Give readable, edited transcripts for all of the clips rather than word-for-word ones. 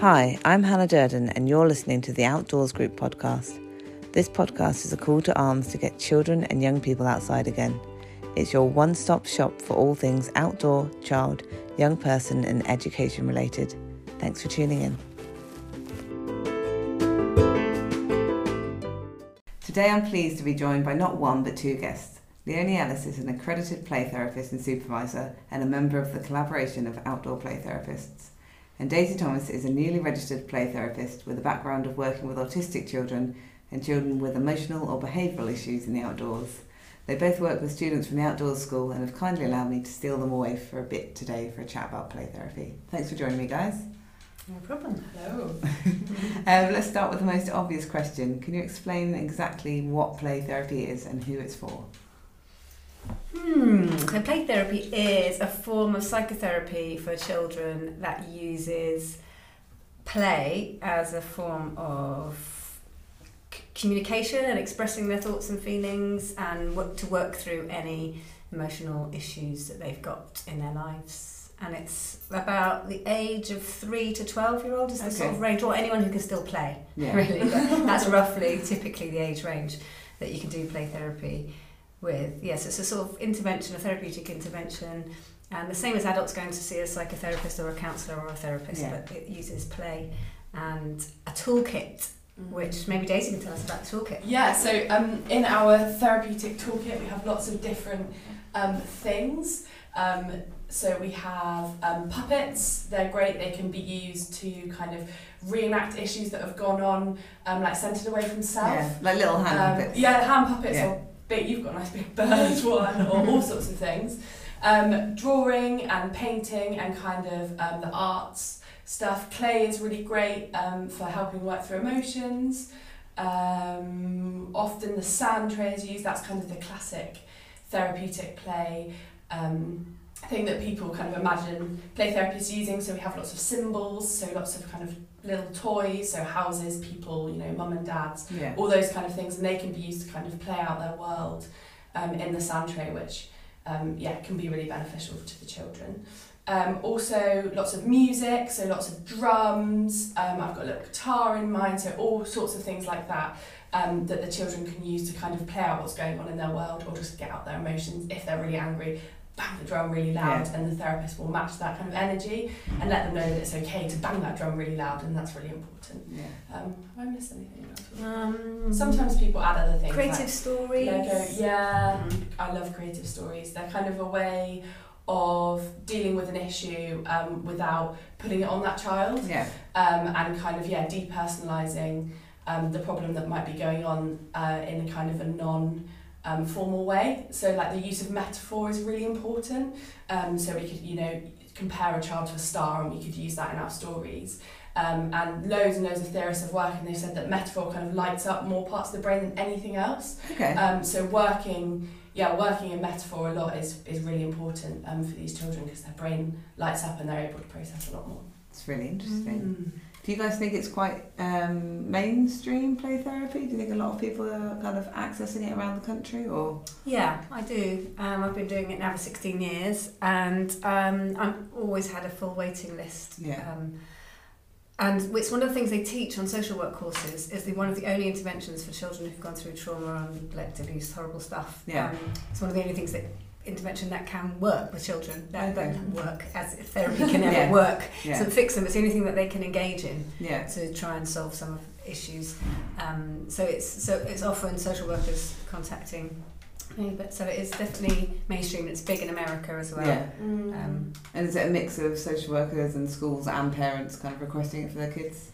Hi, I'm Hannah Durden and you're listening to the Outdoors Group podcast. This podcast is a call to arms to get children and young people outside again. It's your one-stop shop for all things outdoor, child, young person and education related. Thanks for tuning in. Today I'm pleased to be joined by not one but two guests. Leonie Ellis is an accredited play therapist and supervisor and a member of the Collaboration of Outdoor Play Therapists. And Daisy Thomas is a newly registered play therapist with a background of working with autistic children and children with emotional or behavioural issues in the outdoors. They both work with students from the outdoors school and have kindly allowed me to steal them away for a bit today for a chat about play therapy. Thanks for joining me, guys. No problem. Hello. Let's start with the most obvious question. Can you explain exactly what play therapy is and who it's for? So play therapy is a form of psychotherapy for children that uses play as a form of communication and expressing their thoughts and feelings and to work through any emotional issues that they've got in their lives. And it's about the age of 3 to 12-year-old is the sort of range, or anyone who can still play, really. But that's roughly, typically the age range that you can do play therapy with. Yes, it's a sort of intervention, a therapeutic intervention, and the same as adults going to see a psychotherapist or a counsellor or a therapist, but it uses play and a toolkit, which maybe Daisy can tell us about the toolkit. Yeah, so in our therapeutic toolkit we have lots of different things. So we have puppets. They're great. They can be used to kind of reenact issues that have gone on, like Centred Away from Self. Yeah, like little hand puppets. Yeah, hand puppets. Yeah. You've got a nice big bird one, or all sorts of things. Drawing and painting and kind of the arts stuff. Play is really great for helping work through emotions. Often the sand tray is used. That's kind of the classic therapeutic play thing that people kind of imagine play therapists using. So we have lots of symbols, so lots of kind of little toys, so houses, people, mum and dads, all those kind of things, and they can be used to kind of play out their world in the sand tray, which can be really beneficial to the children. Also lots of music, so lots of drums, I've got a little guitar in mind, so all sorts of things like that that the children can use to kind of play out what's going on in their world, or just get out their emotions. If they're really angry, bang the drum really loud, and the therapist will match that kind of energy and let them know that it's okay to bang that drum really loud, and that's really important. Have I missed anything else? Sometimes people add other things. Creative stories. I love creative stories. They're kind of a way of dealing with an issue without putting it on that child. And kind of, depersonalising the problem that might be going on in a kind of a non- formal way. So like the use of metaphor is really important, so we could compare a child to a star, and we could use that in our stories, and loads of theorists have worked, and they've said that metaphor kind of lights up more parts of the brain than anything else. So working in metaphor a lot is really important for these children, because their brain lights up and they're able to process a lot more. It's really interesting. Do you guys think it's quite mainstream, play therapy? Do you think a lot of people are kind of accessing it around the country, or? Yeah, I do. I've been doing it now for 16 years, and I've always had a full waiting list. And it's one of the things they teach on social work courses, is one of the only interventions for children who've gone through trauma and neglect, abuse, horrible stuff. It's one of the only things that intervention that can work with children, that can work, as if therapy can never work. So fix them, it's the only thing that they can engage in to try and solve some of issues. So it's often social workers contacting me, but so it is definitely mainstream. It's big in America as well. And is it a mix of social workers and schools and parents kind of requesting it for their kids?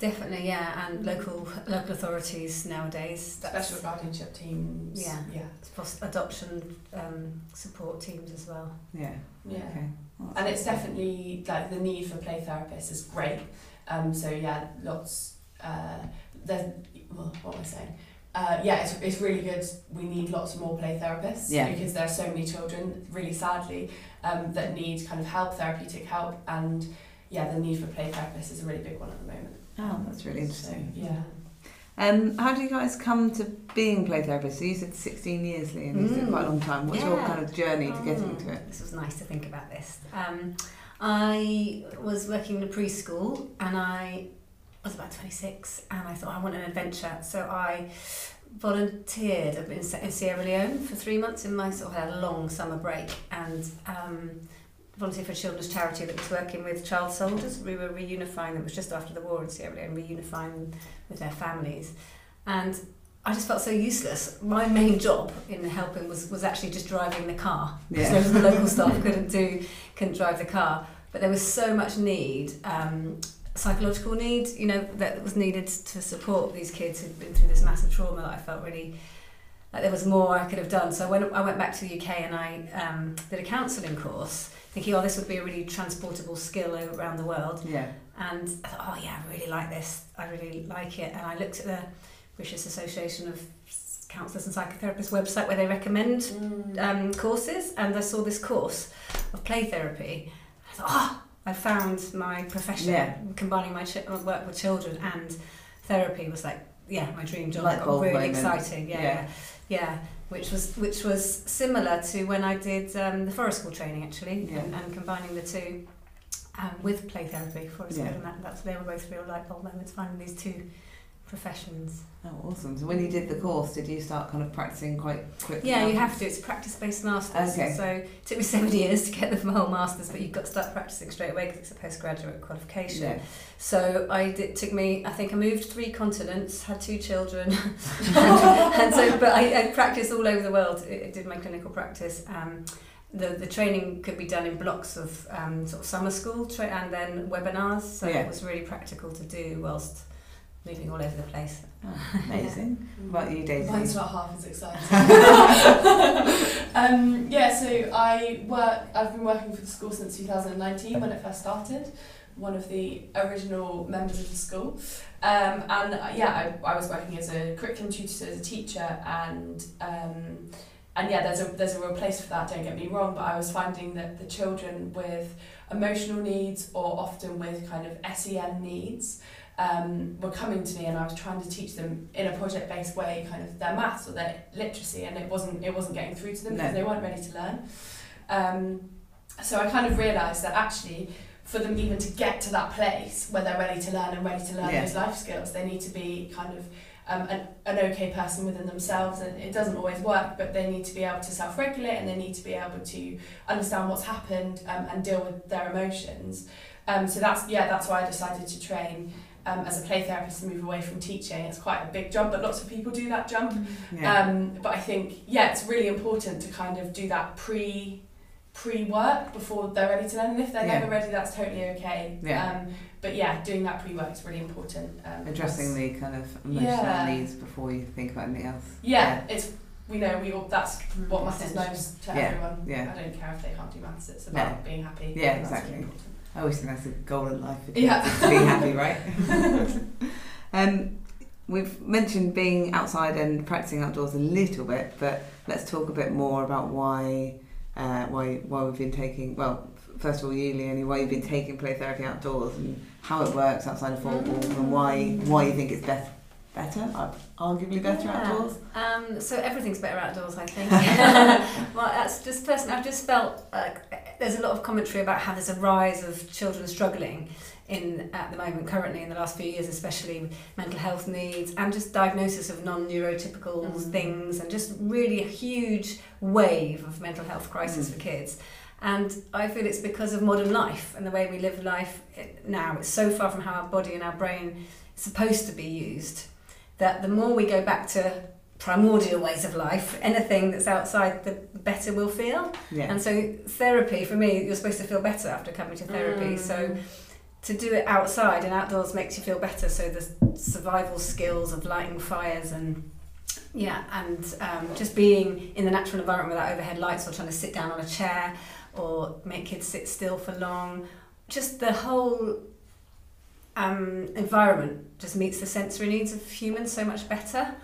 Definitely, and local authorities nowadays. Special guardianship teams. Adoption support teams as well. Well, and it's definitely like the need for play therapists is great. Lots. It's really good. We need lots more play therapists because there are so many children, really sadly, that need kind of help, therapeutic help, and the need for play therapists is a really big one at the moment. Oh, that's really interesting. How do you guys come to being play therapists? So you said 16 years, Leonie, and you said quite a long time. What's your kind of journey to getting into it? This was nice to think about this. I was working in a preschool and I was about 26 and I thought I want an adventure. So I volunteered in Sierra Leone for 3 months in my sort of had a long summer break, and volunteered for a children's charity that was working with child soldiers. We were reunifying them. It was just after the war in Sierra Leone, reunifying them with their families. And I just felt so useless. My main job in helping was actually just driving the car. Yeah. So the local staff couldn't drive the car. But there was so much need, psychological need, you know, that was needed to support these kids who'd been through this massive trauma that I felt really like there was more I could have done. So I went back to the UK and I did a counselling course, thinking, oh, this would be a really transportable skill around the world. Yeah. And I thought, oh yeah, I really like this. I really like it. And I looked at the British Association of Counsellors and Psychotherapists website where they recommend courses, and I saw this course of play therapy. I thought, oh, I found my profession. Yeah. Combining my work with children and therapy was like, yeah, my dream job. Like got really exciting. Yeah. Which was similar to when I did the forest school training actually, and combining the two with play therapy. Forest school, and that's they were both real light bulb moments, finding these two professions. Oh, awesome! So when you did the course, did you start kind of practicing quite quickly? Yeah, you have to. It's a practice-based masters. Okay. So it took me 7 years to get the whole masters, but you've got to start practicing straight away because it's a postgraduate qualification. Yeah. So I think I moved 3 continents, had 2 children, and so but I practiced all over the world. I did my clinical practice. The training could be done in blocks of sort of summer school and then webinars. So it was really practical to do whilst moving all over the place. Oh, amazing. What about you, Daisy? Mine's not half as exciting. So I've been working for the school since 2019 when it first started, one of the original members of the school. I was working as a curriculum tutor, so as a teacher, and there's a real place for that, don't get me wrong, but I was finding that the children with emotional needs or often with kind of SEN needs were coming to me, and I was trying to teach them in a project-based way kind of their maths or their literacy, and it wasn't getting through to them because they weren't ready to learn. So I kind of realised that actually for them even to get to that place where they're ready to learn and those life skills, they need to be kind of an okay person within themselves, and it doesn't always work, but they need to be able to self-regulate and they need to be able to understand what's happened and deal with their emotions. So that's why I decided to train as a play therapist to move away from teaching. It's quite a big jump, but lots of people do that jump. Yeah. But I think, it's really important to kind of do that pre-work before they're ready to learn. And if they're never ready, that's totally okay. Yeah. But doing that pre-work is really important. Addressing the kind of emotional needs before you think about anything else. Yeah. That's what matters most to everyone. Yeah. I don't care if they can't do maths, it's about being happy. Yeah, exactly. Really important. I always think that's a goal in life for kids, to be happy, right? We've mentioned being outside and practicing outdoors a little bit, but let's talk a bit more about why we've been taking. Well, first of all, you, Leonie, why you've been taking play therapy outdoors and how it works outside of four walls, and why you think it's better, arguably better outdoors. So everything's better outdoors, I think. Well, that's just personally. I've just felt like there's a lot of commentary about how there's a rise of children struggling at the moment, currently in the last few years, especially mental health needs and just diagnosis of non-neurotypical things, and just really a huge wave of mental health crisis for kids. And I feel it's because of modern life and the way we live life now. It's so far from how our body and our brain is supposed to be used, that the more we go back to primordial ways of life, anything that's outside, the better we'll feel. Yeah. And so therapy, for me, you're supposed to feel better after coming to therapy. So to do it outside and outdoors makes you feel better. So the survival skills of lighting fires and just being in the natural environment without overhead lights, or trying to sit down on a chair or make kids sit still for long, just the whole environment just meets the sensory needs of humans so much better.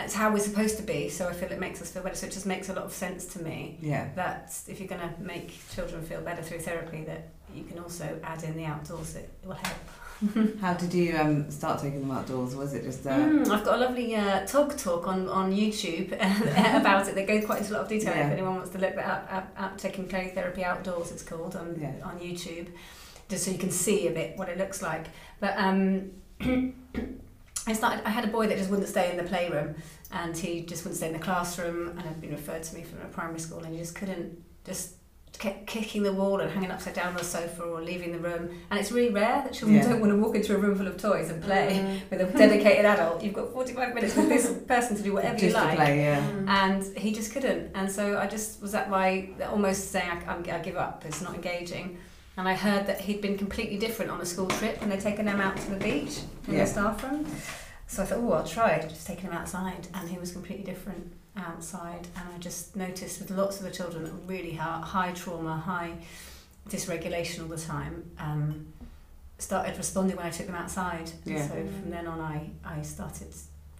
It's how we're supposed to be, so I feel it makes us feel better. So it just makes a lot of sense to me, that if you're going to make children feel better through therapy, that you can also add in the outdoors. It will help. How did you start taking them outdoors? Was it just... I've got a lovely TOG talk on YouTube about it. They go quite into a lot of detail. If anyone wants to look that up, Taking Play Therapy Outdoors, it's called, on YouTube, just so you can see a bit what it looks like. But I had a boy that just wouldn't stay in the playroom, and he just wouldn't stay in the classroom, and had been referred to me from a primary school, and he just couldn't kept kicking the wall and hanging upside down on the sofa or leaving the room. And it's really rare that children don't want to walk into a room full of toys and play with a dedicated adult. You've got 45 minutes with this person to do whatever just you like. Play, And he just couldn't. And so I just was at my almost saying, I give up, it's not engaging. And I heard that he'd been completely different on a school trip, and they'd taken him out to the beach in the staff room. So I thought, I'll try just taking him outside, and he was completely different outside. And I just noticed with lots of the children that were really high trauma, high dysregulation all the time, started responding when I took them outside. And so from then on I started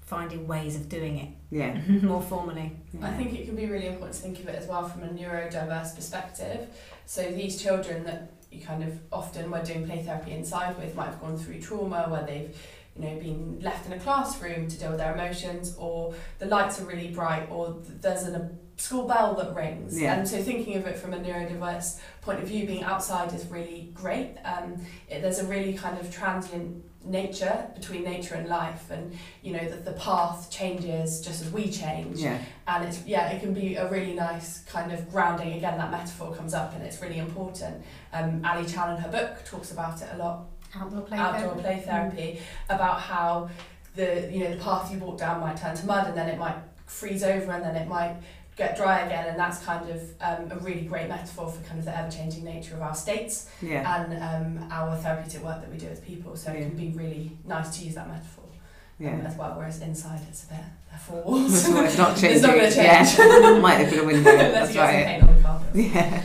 finding ways of doing it more formally. I think it can be really important to think of it as well from a neurodiverse perspective. So these children that you kind of often were doing play therapy inside with might have gone through trauma where they've being left in a classroom to deal with their emotions, or the lights are really bright, or there's a school bell that rings. And so thinking of it from a neurodiverse point of view, being outside is really great. There's a really kind of transient nature between nature and life, and that the path changes just as we change. And it's it can be a really nice kind of grounding. Again, that metaphor comes up, and it's really important. Ali Chown in her book talks about it a lot. Outdoor play therapy about how the path you walk down might turn to mud, and then it might freeze over, and then it might get dry again, and that's kind of a really great metaphor for kind of the ever-changing nature of our states and our therapeutic work that we do with people. So it can be really nice to use that metaphor as well, whereas inside it's a bit, they're four walls. It's not changing. It's not going to change. Might have been a window. Unless you get some paint on the carpet.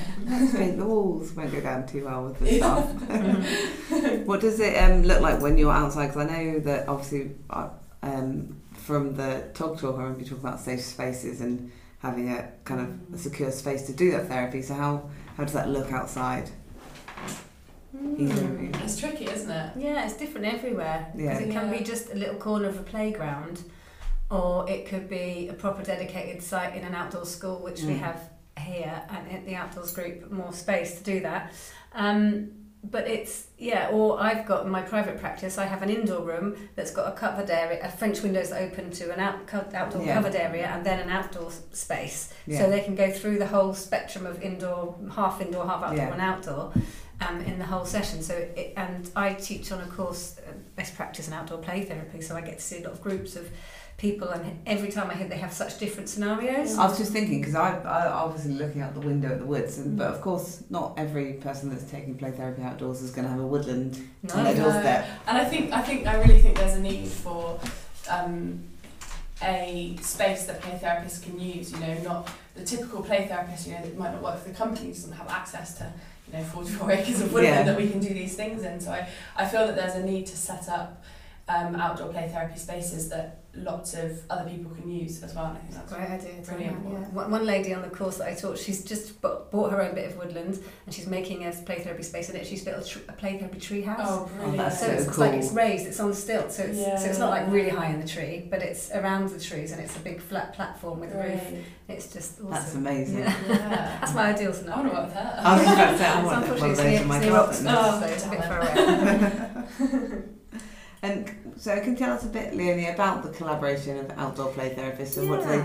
The walls won't go down too well with the stuff. What does it look like when you're outside? Because I know that obviously from the talk tour, I remember you talking about safe spaces and having a kind of a secure space to do that therapy. So how does that look outside? It's tricky, isn't it? Yeah, it's different everywhere. Because it can be just a little corner of a playground, or it could be a proper dedicated site in an outdoor school, which we have here, and at the Outdoors Group more space to do that. But it's or I've got in my private practice, I have an indoor room that's got a covered area, a French windows open to an outdoor covered area, and then an outdoor space, so they can go through the whole spectrum of indoor, half outdoor and outdoor in the whole session. And I teach on a course, best practice and outdoor play therapy, so I get to see a lot of groups of people, and every time I hear they have such different scenarios. I was just thinking, because I obviously looking out the window at the woods, but of course not every person that's taking play therapy outdoors is going to have a woodland on their doorstep. And I really think there's a need for a space that play therapists can use. Not the typical play therapist that might not work for the company, doesn't have access to 44 acres of woodland that we can do these things in. So I feel that there's a need to set up outdoor play therapy spaces that lots of other people can use as well. I think that's a great idea. Brilliant. One lady on the course that I taught, she's just bought her own bit of woodland, and she's making a play therapy space in it. She's built a play therapy tree house. Oh, brilliant. Oh, so it's cool. Like it's raised, it's on stilts, so it's not like really high in the tree, but it's around the trees, and it's a big flat platform with a roof. It's just awesome. That's amazing. That's my ideal scenario. I don't want that. I was just about to say, I want one of those in my garden. So it's a bit far away. And so can you tell us a bit, Leonie, about the Collaboration of Outdoor Play Therapists and what do they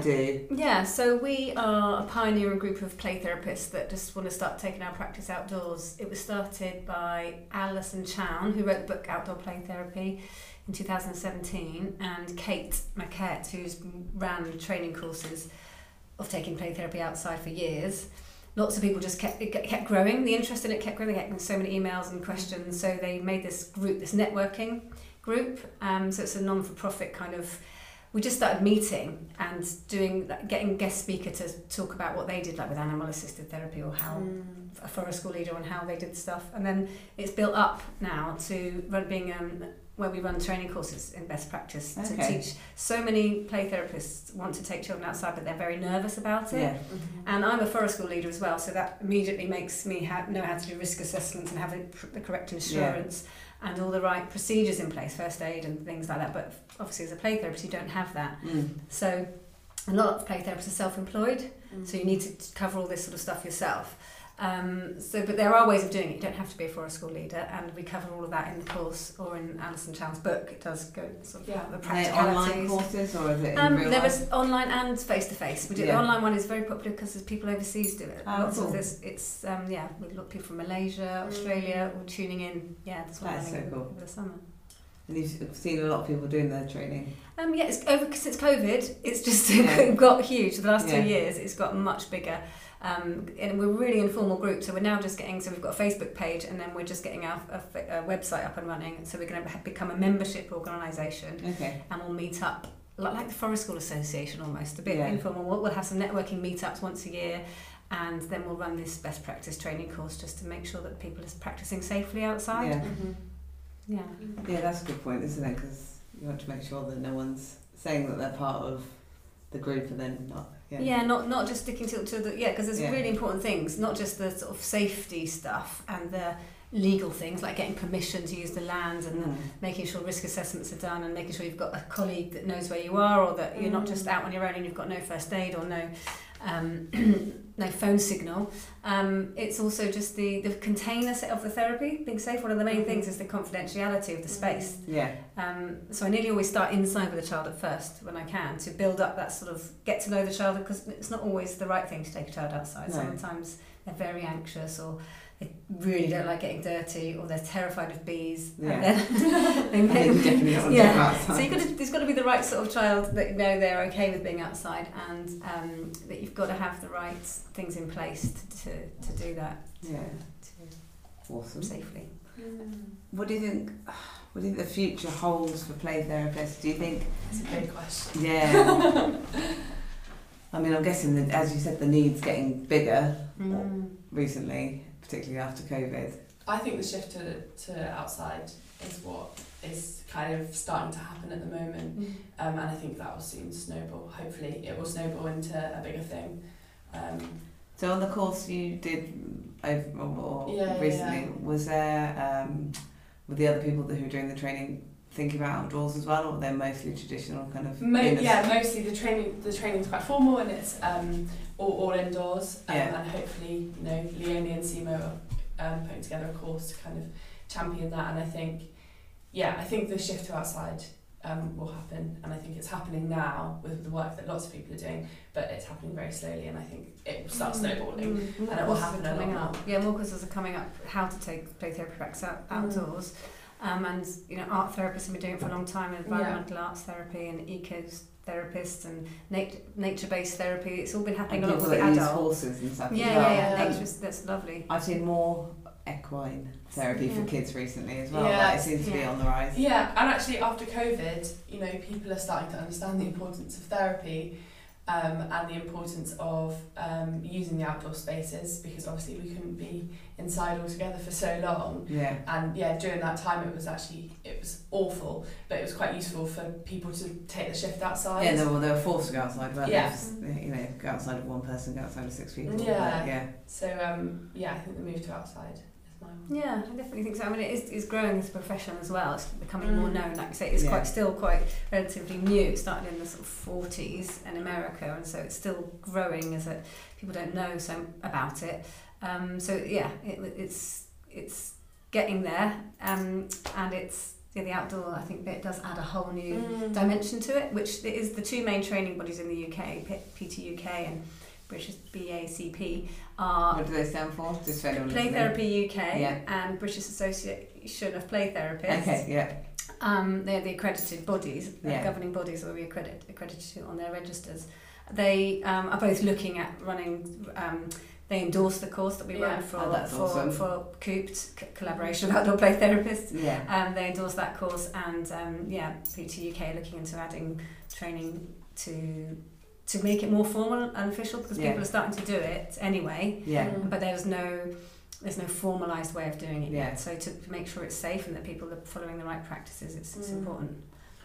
do? Yeah, so we are a pioneering group of play therapists that just want to start taking our practice outdoors. It was started by Alison Chown, who wrote the book Outdoor Play Therapy in 2017, and Kate Maquette, who's ran training courses of taking play therapy outside for years. Lots of people just kept growing. The interest in it kept growing. They kept getting so many emails and questions, so they made this group, this networking group. So it's a non-for-profit kind of, we just started meeting and getting guest speaker to talk about what they did, like with animal assisted therapy, or how for a school leader on how they did stuff, and then it's built up now to being where we run training courses in best practice to teach. So many play therapists want to take children outside, but they're very nervous about it. Yeah. Mm-hmm. And I'm a forest school leader as well, so that immediately makes me know how to do risk assessments and have the correct insurance and all the right procedures in place, first aid and things like that. But obviously as a play therapist, you don't have that. Mm. So a lot of play therapists are self-employed, so you need to cover all this sort of stuff yourself. But there are ways of doing it. You don't have to be a forest school leader, and we cover all of that in the course or in Alison Chown's book. It does go sort of the practicalities. Are they online courses, or is it in real life? There was online and face-to-face. We did the online one is very popular because there's people overseas do it. Lots of this, it's we've got people from Malaysia, Australia, all tuning in. Yeah, that's so cool. Over the summer. And you've seen a lot of people doing their training. It's over since COVID. It's just got huge. The last 2 years, it's got much bigger. And we're a really informal group, so we're now just getting. So we've got a Facebook page, and then we're just getting our website up and running. So we're going to become a membership organisation, and we'll meet up like the Forest School Association, almost a bit informal. We'll have some networking meetups once a year. And then we'll run this best practice training course just to make sure that people are practicing safely outside. Yeah. Mm-hmm. Yeah. Yeah, that's a good point, isn't it? Because you want to make sure that no one's saying that they're part of the group and then not. Yeah. Not just sticking to the because there's really important things, not just the sort of safety stuff and the legal things like getting permission to use the land and making sure risk assessments are done and making sure you've got a colleague that knows where you are, or that you're not just out on your own and you've got no first aid or no. No phone signal. It's also just the container of the therapy being safe. One of the main things is the confidentiality of the space. Yeah. So I nearly always start inside with a child at first when I can, to build up that sort of get to know the child, because it's not always the right thing to take a child outside. No. Sometimes they're very anxious, or they really don't like getting dirty, or they're terrified of bees. Yeah. And then they definitely don't want to go outside. So there's got to be the right sort of child that they're okay with being outside, and that you've got to have the right things in place to do that. Awesome. Safely. Yeah. What do you think the future holds for play therapists? Do you think? That's a big question. Yeah. I mean, I'm guessing that, as you said, the need's getting bigger recently, particularly after COVID. I think the shift to outside is what is kind of starting to happen at the moment, and I think that will soon snowball. Hopefully it will snowball into a bigger thing. So on the course you did recently, was there, were the other people who were doing the training thinking about outdoors as well, or they're mostly traditional kind of? Mostly the training's quite formal, and it's all indoors. And hopefully, Leonie and Simo are putting together a course to kind of champion that. And I think the shift to outside will happen, and I think it's happening now with the work that lots of people are doing, but it's happening very slowly, and I think it will start snowballing, and it will happen a lot more. Yeah, more courses are coming up, how to take play therapy practice outdoors. And art therapists have been doing it for a long time, and environmental arts therapy and ecos therapists and nature-based therapy. It's all been happening a lot with the adults. Horses and stuff. That's lovely. I've seen more equine therapy for kids recently as well. Yeah. Like, it seems to be on the rise. Yeah, and actually after COVID, people are starting to understand the importance of therapy, and the importance of using the outdoor spaces, because obviously we couldn't be inside altogether for so long. Yeah. And during that time it was awful, but it was quite useful for people to take the shift outside. Yeah, they were forced to go outside, weren't they? Go outside with one person, go outside with 6 people. Yeah. So I think the move to outside. Yeah, I definitely think so. I mean, it's growing as a profession as well. It's becoming more known. Like I say, it's still quite relatively new. It started in the sort of 40s in America, and so it's still growing as that people don't know so about it. It's getting there, and it's the outdoor. I think bit does add a whole new dimension to it, which is the two main training bodies in the UK, PT UK and British BACP. What do they stand for? Just for anyone listening. Play Therapy UK and British Association of Play Therapists. Okay, yeah. They're the accredited bodies, governing bodies, where we accredited on their registers. They are both looking at running. They endorse the course that we ran for COOPT, Collaboration of Outdoor Play Therapists. Yeah. They endorse that course, and PT UK looking into adding training to to make it more formal and official, because people are starting to do it anyway. Yeah. But there's no formalised way of doing it yet. So to make sure it's safe and that people are following the right practices, it's important.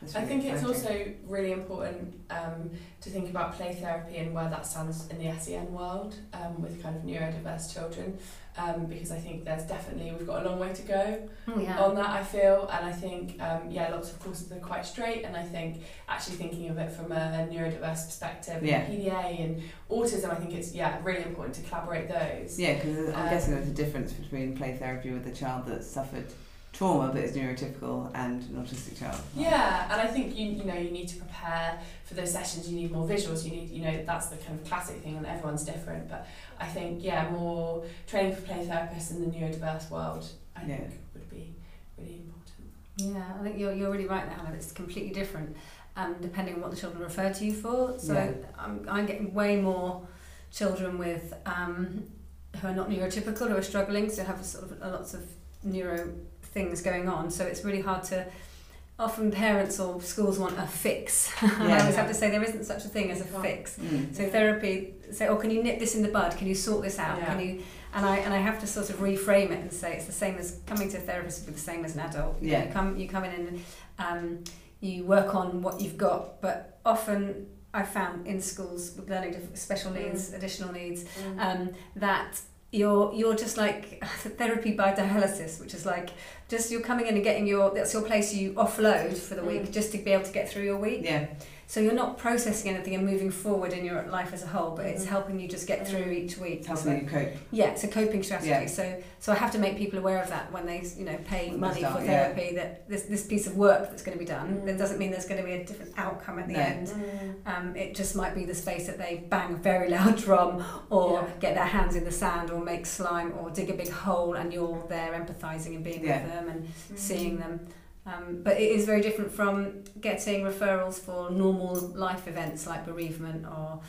Really I think it's also really important to think about play therapy and where that stands in the SEN world with kind of neurodiverse children, because I think we've got a long way to go on that, I feel. And I think, lots of courses are quite straight, and I think actually thinking of it from a neurodiverse perspective, and PDA and autism, I think it's really important to collaborate those. Yeah, because I'm guessing there's a difference between play therapy with a child that's suffered trauma but is neurotypical and an autistic child. Yeah, and I think you need to prepare for those sessions. You need more visuals. You need that's the kind of classic thing, and everyone's different. But I think more training for play therapists in the neurodiverse world I think would be really important. Yeah, I think you're really right there, Hannah. It's completely different, depending on what the children refer to you for. So I'm getting way more children with who are not neurotypical, who are struggling, so have lots of neuro things going on, so it's really hard to. Often parents or schools want a fix. I always have to say there isn't such a thing as a fix. Mm. So therapy, say, oh, can you nip this in the bud? Can you sort this out? Can you? And I have to sort of reframe it and say it's the same as coming to a therapist would be the same as an adult. Yeah. You come in and you work on what you've got, but often I found in schools with learning special needs, additional needs, that. You're just like therapy by dialysis, which is like just you're coming in and getting that's your place you offload for the week just to be able to get through your week. Yeah. So you're not processing anything and moving forward in your life as a whole, but it's helping you just get through each week. It's helping you cope. Yeah, it's a coping strategy. Yeah. So I have to make people aware of that when they pay money for therapy that this piece of work that's going to be done. That doesn't mean there's going to be a different outcome at the end. It just might be the space that they bang a very loud drum or get their hands in the sand or make slime or dig a big hole, and you're there empathising and being with them and seeing them. But it is very different from getting referrals for normal life events like bereavement or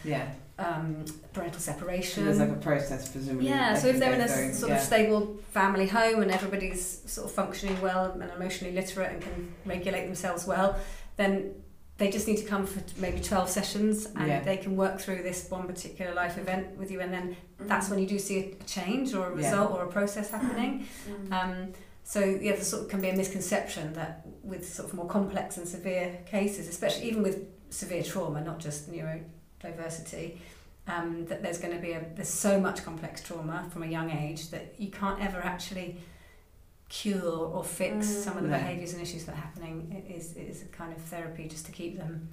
parental separation. And there's like a process, presumably. Yeah, so if they're in a sort of stable family home and everybody's sort of functioning well and emotionally literate and can regulate themselves well, then they just need to come for maybe 12 sessions and they can work through this one particular life event with you, and then that's when you do see a change or a result or a process happening. So there sort of can be a misconception that with sort of more complex and severe cases, especially even with severe trauma, not just neurodiversity, that there's so much complex trauma from a young age that you can't ever actually cure or fix some of the behaviours and issues that are happening. It is a kind of therapy just to keep them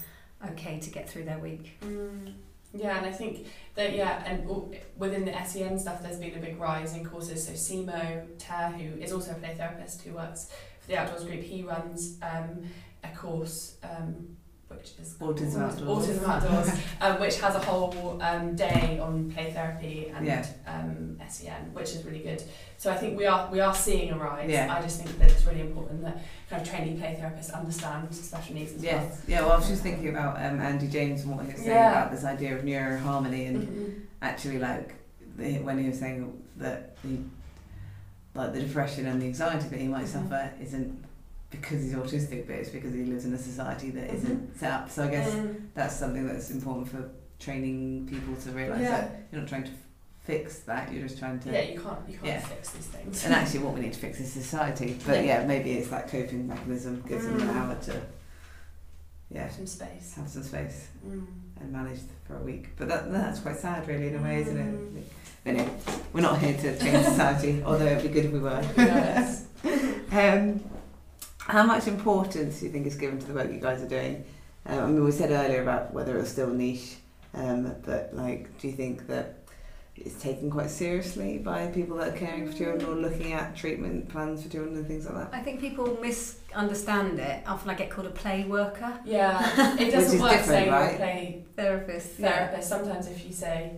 okay to get through their week. Mm. Yeah, and I think that, and within the SEN stuff, there's been a big rise in courses. So Simo Ter, who is also a play therapist who works for the Outdoors Group, he runs a course which is Autism Outdoors, which has a whole day on play therapy and SEN, which is really good. So I think we are seeing a rise. Yeah. I just think that it's really important that kind of trainee play therapists understand special needs as well. Yeah, well I was just thinking about Andy James and what he was saying about this idea of neuroharmony, and actually like when he was saying that the depression and the anxiety that he might suffer isn't because he's autistic, but it's because he lives in a society that isn't set up. So I guess that's something that's important for training people to realise that you're not trying to fix that, you're just trying to... Yeah, you can't fix these things. And actually what we need to fix is society. But maybe it's that coping mechanism gives them an hour to... Yeah, have some space and manage for a week. But that's quite sad really in a way, isn't it? But anyway, we're not here to change society, although it'd be good if we were. Yes. How much importance do you think is given to the work you guys are doing? I mean, we said earlier about whether it's still niche, but like, do you think that it's taken quite seriously by people that are caring for children or looking at treatment plans for children and things like that? I think people misunderstand it. Often I get called a play worker. Yeah, it doesn't work saying you're a play therapist. Sometimes if you say,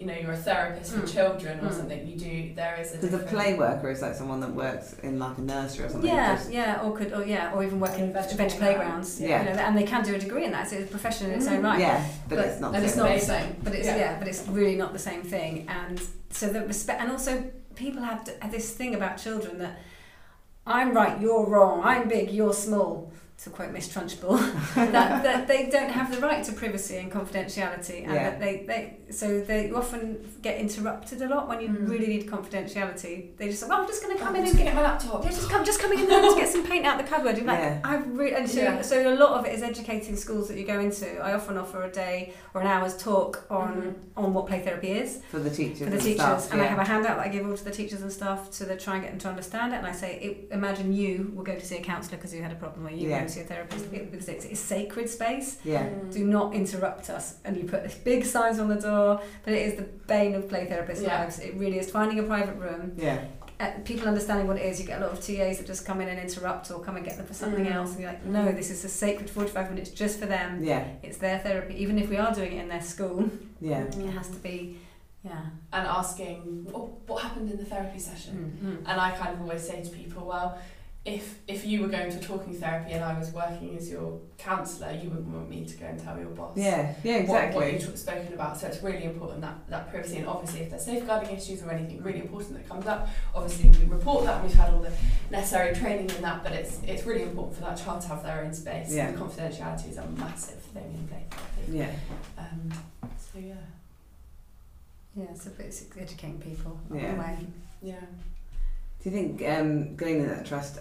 you're a therapist for children or something, because a play worker is like someone that works in like a nursery or something. Or even work in adventure playgrounds. Yeah. And they can do a degree in that, so it's a profession in its own right. Yeah, but it's not. And it's not the same. But it's but it's really not the same thing. And so the respect, and also people have this thing about children that I'm right, you're wrong, I'm big, you're small. to quote Miss Trunchbull, that they don't have the right to privacy and confidentiality, and that they often get interrupted a lot when you really need confidentiality. They just say, "Well, I'm just going to come in and get my laptop. They're just coming in there to get some paint out the cupboard." And like, so a lot of it is educating schools that you go into. I often offer a day or an hour's talk on what play therapy is for the teachers, and I have a handout that I give all to the teachers and staff so they try and get them to understand it. And I say, imagine you will go to see a counsellor because you had a problem, or you. Your therapist, because it's a sacred space. Do not interrupt us. And you put big signs on the door, but it is the bane of play therapists' lives. It really is. Finding a private room, people understanding what it is. You get a lot of TAs that just come in and interrupt, or come and get them for something else, and you're like, no, this is a sacred 45 minutes just for them. It's their therapy, even if we are doing it in their school. It has to be. And asking, what happened in the therapy session? And I kind of always say to people, well, if you were going to talking therapy and I was working as your counsellor, you wouldn't want me to go and tell your boss what you've spoken about. So it's really important that privacy, and obviously if there's safeguarding issues or anything really important that comes up, obviously we report that, and we've had all the necessary training in that, but it's really important for that child to have their own space, and confidentiality is a massive thing in play therapy. So it's educating people in a way. Do you think gaining that trust,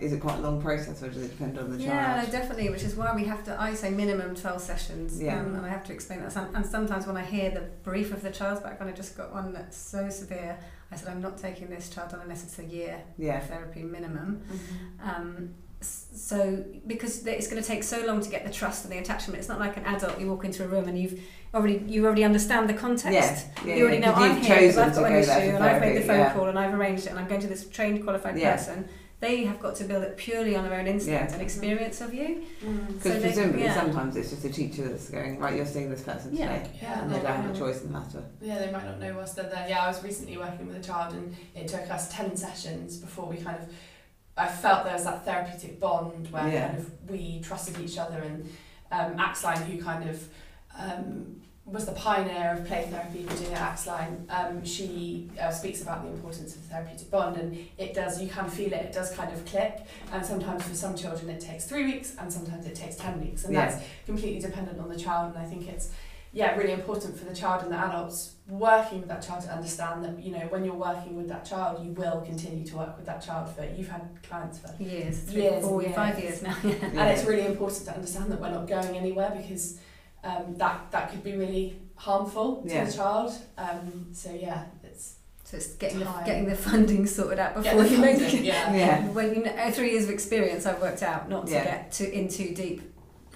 is it quite a long process, or does it depend on the child? Yeah, definitely, which is why we have to, I say minimum 12 sessions, and I have to explain that. And sometimes when I hear the brief of the child's background, I just got one that's so severe, I said, I'm not taking this child on unless it's a year of therapy minimum. So, because it's going to take so long to get the trust and the attachment. It's not like an adult, you walk into a room and you already understand the context. You already know I'm here, I've got an issue, and I've made the phone call, and I've arranged it, and I'm going to this trained, qualified person. They have got to build it purely on their own instinct and experience of you. Because so presumably sometimes it's just a teacher that's going, right, you're seeing this person today, and they don't have a choice in the matter. Yeah, they might not know whilst they're there. Yeah, I was recently working with a child, and it took us 10 sessions before we I felt there was that therapeutic bond where kind of we trusted each other, and Axline, who kind of was the pioneer of play therapy, Virginia Axline, she speaks about the importance of the therapeutic bond, and it does, you can feel it, it does kind of click, and sometimes for some children it takes 3 weeks and sometimes it takes 10 weeks, and that's completely dependent on the child. And I think it's really important for the child and the adults working with that child to understand that, you know, when you're working with that child, you will continue to work with that child you've had clients for years, 5 years now. And it's really important to understand that we're not going anywhere, because that could be really harmful to the child. So it's getting the funding sorted out before you make it. When 3 years of experience, I've worked out not to get in too deep.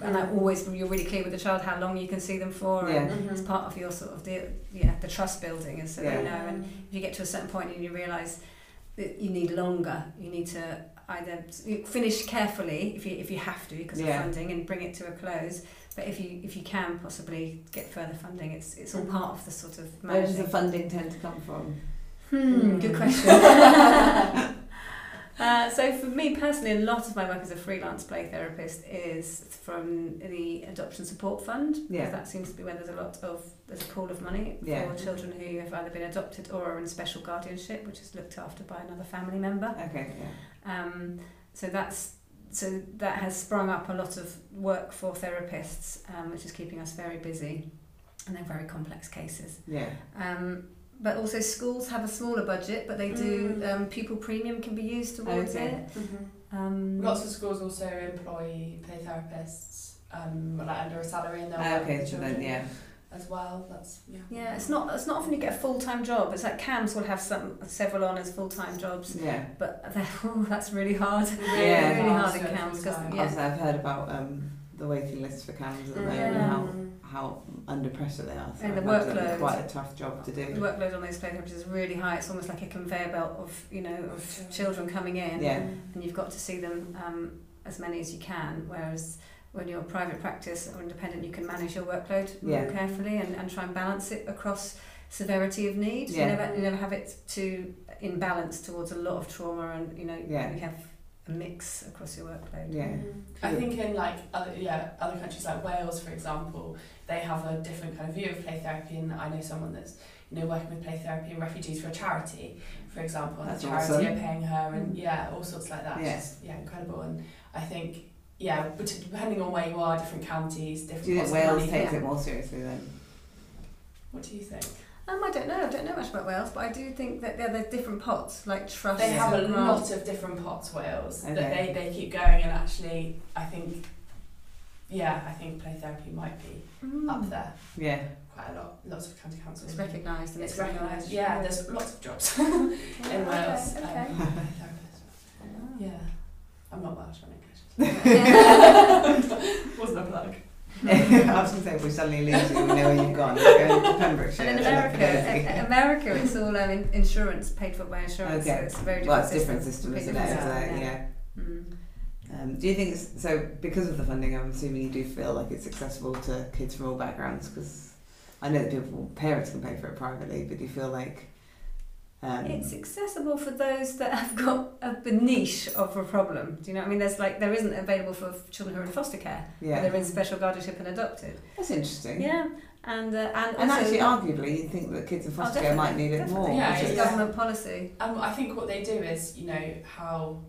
And you're really clear with the child how long you can see them for, and it's part of your sort of the trust building, and so they know. And if you get to a certain point and you realise that you need longer, you need to either finish carefully if you have to, because of funding, and bring it to a close. But if you can possibly get further funding, it's all part of the sort of managing. Where does the funding tend to come from? Good question. So for me personally, a lot of my work as a freelance play therapist is from the Adoption Support Fund, because that seems to be where there's a pool of money for children who have either been adopted or are in special guardianship, which is looked after by another family member. So that has sprung up a lot of work for therapists, which is keeping us very busy, and they're very complex cases. But also schools have a smaller budget, but they do, pupil premium can be used towards it. Lots of schools also employ play therapists, under a salary, and they'll work with children as well. It's not often you get a full-time job. It's like CAMS will have several on as full-time jobs, but that's really hard. Really hard in CAMS. I've heard about the waiting lists for CAMS at the moment, how under pressure they are. So and the workload is quite a tough job to do. The workload on those play therapists is really high. It's almost like a conveyor belt of children coming in, and you've got to see them as many as you can. Whereas when you're private practice or independent, you can manage your workload more carefully and try and balance it across severity of need. You never have it too imbalanced towards a lot of trauma, and you have a mix across your workload. I think in other countries like Wales, for example, they have a different kind of view of play therapy, and I know someone that's working with play therapy and refugees for a charity, for example, and the charity are paying her, and all sorts like that. It's incredible. And I think yeah, depending on where you are, different counties, different. Do you think Wales takes it more seriously then? What do you think? I don't know. I don't know much about Wales, but I do think that there's different pots, like trusts. They have a lot of different pots, Wales, okay. That they keep going, and actually, I think, yeah, I think play therapy might be up there. Yeah. Quite a lot. Lots of county councils. It's recognised. And it's recognised. Yeah, there's lots of jobs in Wales. Okay. Yeah. I'm not Welsh, I'm English. Wasn't a plug. I was going to say, if we suddenly lose you, we know where you've gone. You're going to Pembrokeshire. And in America, it's all insurance, paid for by insurance. Okay. So it's a very different system, isn't it? Yeah. Yeah. Mm. Do you think, so because of the funding, I'm assuming you do feel like it's accessible to kids from all backgrounds? Because I know that parents can pay for it privately, but do you feel like... it's accessible for those that have got a niche of a problem. Do you know what I mean? There's like, there isn't available for children who are in foster care. Yeah. They're in special guardianship and adopted. That's interesting. Yeah. And actually, arguably, you'd think that kids in foster care might need it more. Yeah, it's government policy. I think what they do is, you know, how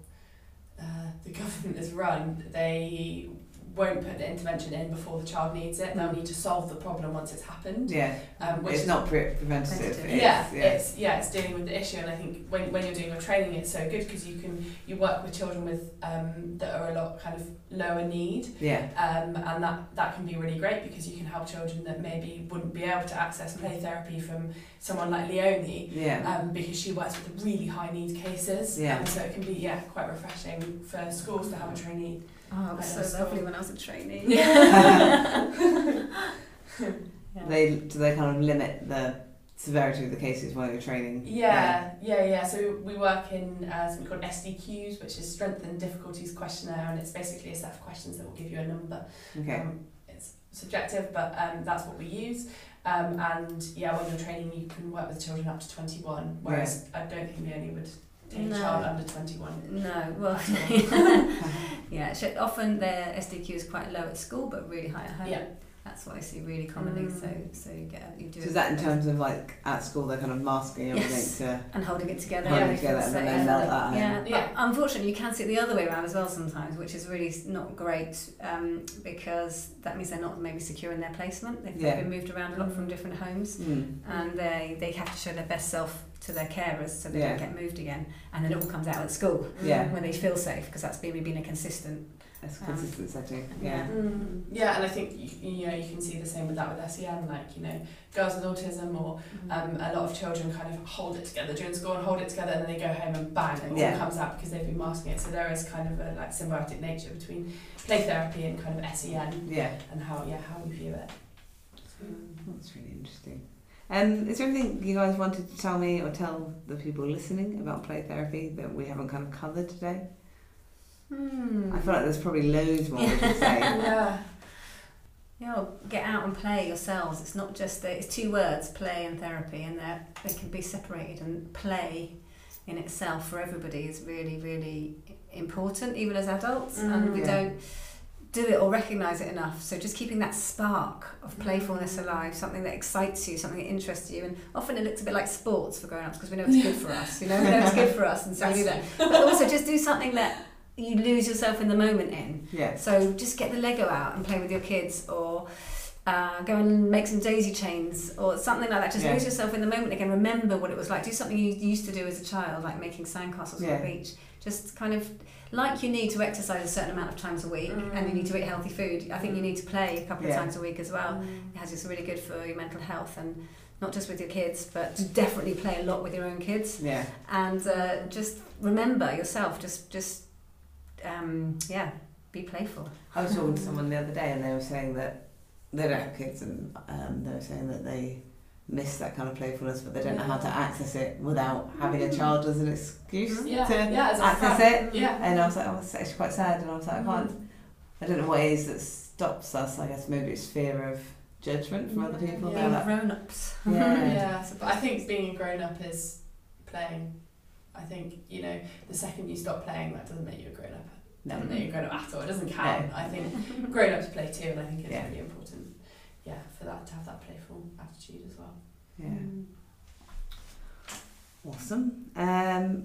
the government is run, they won't put the intervention in before the child needs it. They'll need to solve the problem once it's happened. Yeah, which it's not preventative. It's dealing with the issue. And I think when you're doing your training, it's so good because you work with children with that are a lot kind of lower need. Yeah. And that can be really great because you can help children that maybe wouldn't be able to access play therapy from someone like Leonie. Yeah. Because she works with really high need cases. Yeah. So it can be quite refreshing for schools to have a trainee. Oh, it was so lovely when I was a trainee. Yeah. Do they kind of limit the severity of the cases while you're training? Yeah. So we work in something called SDQs, which is Strength and Difficulties Questionnaire, and it's basically a set of questions that will give you a number. Okay. It's subjective, but that's what we use. When you're training, you can work with children up to 21, whereas I don't think Leonie would... No. Child under 21. No, well, often their SDQ is quite low at school, but really high at home. Yeah. That's what I see really commonly. So you do. So is that in terms of like at school they're kind of masking everything and holding it together, and then melt that. But unfortunately, you can see it the other way around as well sometimes, which is really not great because that means they're not maybe secure in their placement. They've been moved around a lot from different homes, and they have to show their best self to their carers so they don't get moved again. And then it all comes out at school when they feel safe because that's been a consistent. That's consistent setting, and I think you can see the same with that with SEN, like, you know, girls with autism or a lot of children kind of hold it together during school and hold it together, and then they go home and bang, it all comes out because they've been masking it. So there is kind of a like symbiotic nature between play therapy and kind of SEN, and how we view it. So. That's really interesting. Is there anything you guys wanted to tell me or tell the people listening about play therapy that we haven't kind of covered today? I feel like there's probably loads more we can say. Get out and play yourselves. It's not just it's two words, play and therapy, and they can be separated. And play in itself for everybody is really, really important, even as adults, and we don't do it or recognise it enough. So just keeping that spark of playfulness alive, something that excites you, something that interests you. And often it looks a bit like sports for grown-ups because we know it's good for us. We know it's good for us, and so we do that. But also just do something that you lose yourself in the moment in. Yeah. So just get the Lego out and play with your kids, or go and make some daisy chains or something like that. Just lose yourself in the moment again. Remember what it was like. Do something you used to do as a child, like making sandcastles on the beach. Just kind of like you need to exercise a certain amount of times a week and you need to eat healthy food. I think you need to play a couple of times a week as well. It has just really good for your mental health, and not just with your kids, but to definitely play a lot with your own kids. Yeah. And just remember yourself. Be playful. I was talking to someone the other day, and they were saying that they don't have kids, and they were saying that they miss that kind of playfulness, but they don't know how to access it without having a child as an excuse to access it. Yeah. And I was like, it's actually quite sad, and I was like, I don't know what it is that stops us. I guess maybe it's fear of judgment from other people. Yeah. Being grown-ups. But I think being a grown-up is playing. I think, the second you stop playing, that doesn't make you a grown-up. No. Doesn't make you a grown-up at all. It doesn't count. No. I think grown-ups play too, and I think it's really important, for that to have that playful attitude as well. Yeah. Awesome.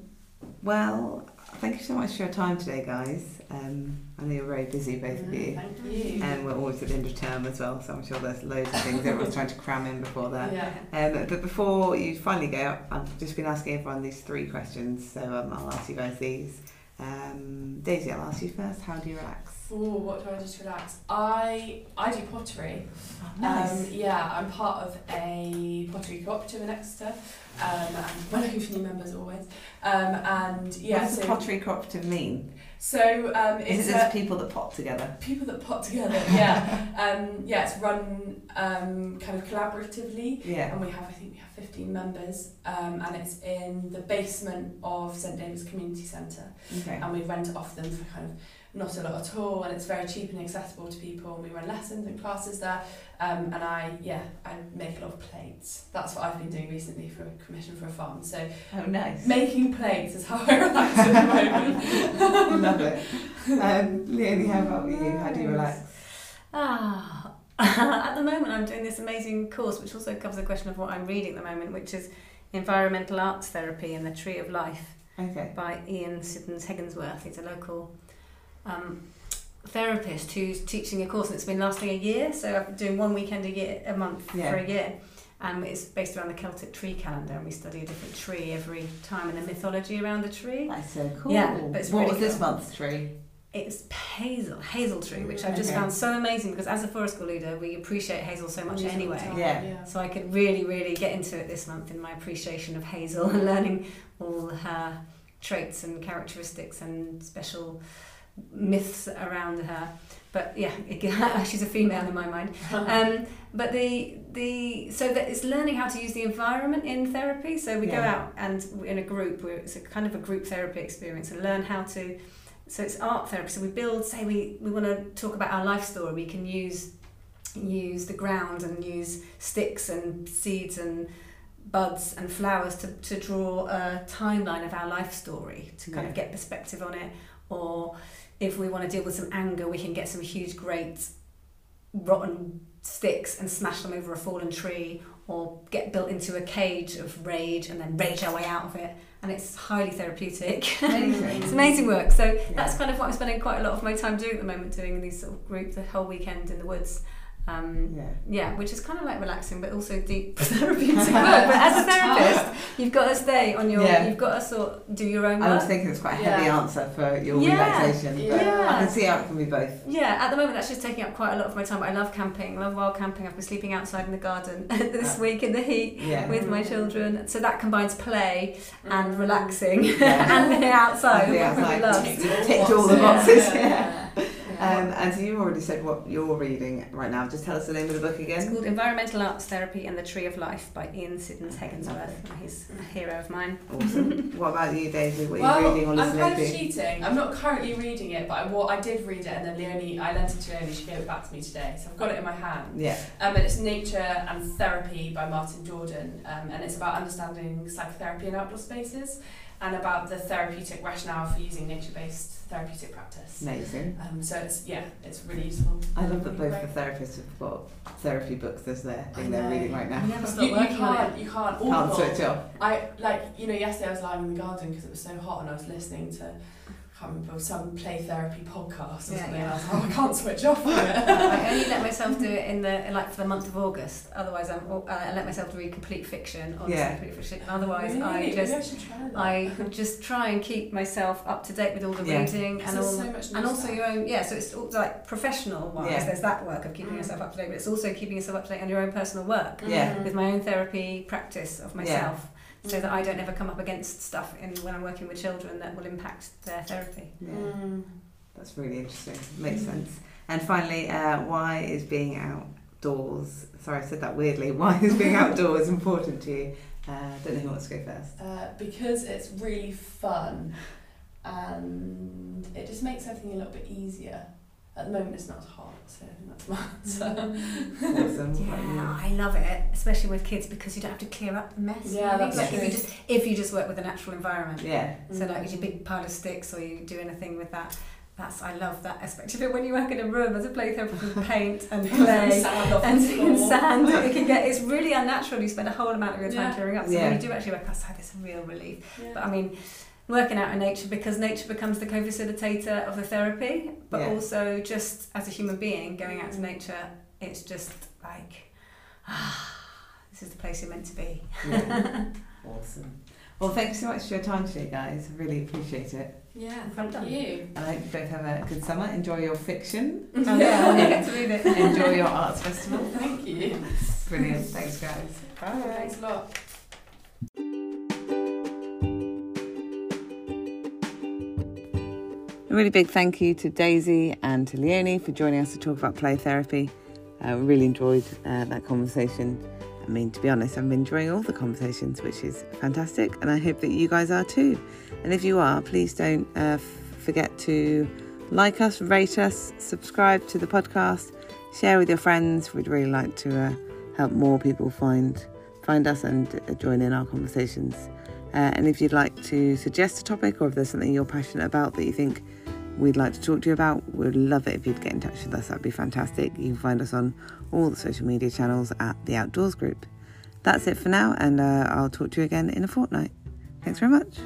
Well, Thank you so much for your time today, guys. I know you're very busy, both of you. Thank you. And we're always at the end of term as well, so I'm sure there's loads of things everyone's trying to cram in before that. Yeah. But before you finally go, I've just been asking everyone these three questions, so I'll ask you guys these. Daisy, I'll ask you first. How do you relax? Oh, what do I do to relax? I do pottery. Oh, nice. Yeah, I'm part of a pottery cooperative in Exeter. And one of the new members always. And yeah. What does a pottery cooperative mean? So is it just people that pot together? People that pot together, yeah. Yeah, it's run kind of collaboratively. Yeah. And I think we have 15 members, and it's in the basement of St. David's Community Centre. Okay. And we rent it off them for kind of not a lot at all, and it's very cheap and accessible to people. We run lessons and classes there, and I make a lot of plates. That's what I've been doing recently for a commission for a farm. So oh, nice. Making plates is how I relax at the moment. Love it. Leonie, how about you? How do you relax? At the moment I'm doing this amazing course, which also covers the question of what I'm reading at the moment, which is Environmental Arts Therapy and the Tree of Life, okay, by Ian Siddons Higginsworth. He's a local therapist who's teaching a course, and it's been lasting a year, so I've been doing one weekend a month yeah. for a year, and it's based around the Celtic tree calendar, and we study a different tree every time and the mythology around the tree. That's so cool. Yeah, but it's really this month's tree? It's hazel tree, which I've just found so amazing, because as a forest school leader we appreciate hazel so much anyway. Yeah. So I could really get into it this month in my appreciation of hazel and learning all her traits and characteristics and special myths around her. But yeah, she's a female in my mind. But it's learning how to use the environment in therapy. So we go out and in a group, it's a kind of a group therapy experience, and learn how to. So it's art therapy. So we build. Say we want to talk about our life story. We can use the ground and use sticks and seeds and buds and flowers to draw a timeline of our life story to kind of get perspective on it. Or if we want to deal with some anger, we can get some huge, great, rotten sticks and smash them over a fallen tree, or get built into a cage of rage and then rage our way out of it. And it's highly therapeutic. Amazing. It's amazing work. So that's kind of what I'm spending quite a lot of my time doing at the moment, doing these sort of groups, the whole weekend in the woods. Which is kind of like relaxing, but also deep therapeutic work. But as a therapist, you've got to stay on your. Yeah. You've got to do your own work. I was thinking it's quite a heavy answer for your relaxation, but I can see how it can be both. Yeah, at the moment that's just taking up quite a lot of my time. But I love camping. I love wild camping. I've been sleeping outside in the garden this week in the heat with my children. So that combines play and relaxing and the outside. And the outside. Ticked all the boxes. Yeah. And so you've already said what you're reading right now. Just tell us the name of the book again. It's called Environmental Arts Therapy and the Tree of Life by Ian Siddons Higginsworth. He's a hero of mine. Awesome. What about you, Daisy? What are you reading or listening to? I'm kind of cheating. I'm not currently reading it, but I did read it, and then I lent it to Leonie. She gave it back to me today, so I've got it in my hand. Yeah. And it's Nature and Therapy by Martin Jordan, and it's about understanding psychotherapy in outdoor spaces, and about the therapeutic rationale for using nature-based therapeutic practice. Amazing. So it's really useful. I love that both the therapists have got therapy books as their thing they're reading right now. You can't switch off. Yesterday I was lying in the garden because it was so hot, and I was listening to, I can't remember, some play therapy podcast or something, and I was like, I can't switch off from it. I only let myself do it for the month of August. Otherwise, I let myself read complete fiction. Otherwise, really? I just try and keep myself up to date with all the reading and all, also your own. Yeah, so it's all, like, professional wise. Yeah. There's that work of keeping yourself up to date, but it's also keeping yourself up to date on your own personal work. Yeah. With my own therapy practice of myself. Yeah. So that I don't ever come up against stuff when I'm working with children that will impact their therapy. Yeah. That's really interesting. Makes sense. And finally, why is being outdoors... Sorry, I said that weirdly. Why is being outdoors important to you? I don't know who wants to go first. Because it's really fun, and it just makes everything a little bit easier. At the moment it's not hot, so I think that's my answer. Awesome. Yeah, I love it, especially with kids, because you don't have to clear up the mess. Yeah, that's true. If you just work with a natural environment. Yeah. So like your big pile of sticks, or you do anything with that. I love that aspect of it. When you work in a room as a play therapist with paint and clay and sand, it's really unnatural. You spend a whole amount of your time clearing up. So when you do actually work outside, it's a real relief. Yeah. But I mean, working out in nature, because nature becomes the co-facilitator of the therapy, but also just as a human being going out to nature, it's just like, this is the place you're meant to be. Yeah. Awesome. Well, thanks so much for your time today, guys. Really appreciate it. Yeah, thank you. And I hope you both have a good summer. Enjoy your fiction. Enjoy your arts festival. Thank you. Brilliant. Thanks, guys. Bye. Thanks a lot. A really big thank you to Daisy and to Leonie for joining us to talk about play therapy. I really enjoyed that conversation. I mean, to be honest, I'm enjoying all the conversations, which is fantastic, and I hope that you guys are too. And if you are, please don't forget to like us, rate us, subscribe to the podcast, share with your friends. We'd really like to help more people find us and join in our conversations. And if you'd like to suggest a topic, or if there's something you're passionate about that you think we'd like to talk to you about, we'd love it if you'd get in touch with us. That'd be fantastic. You can find us on all the social media channels at The Outdoors Group. That's it for now, and I'll talk to you again in a fortnight. Thanks very much.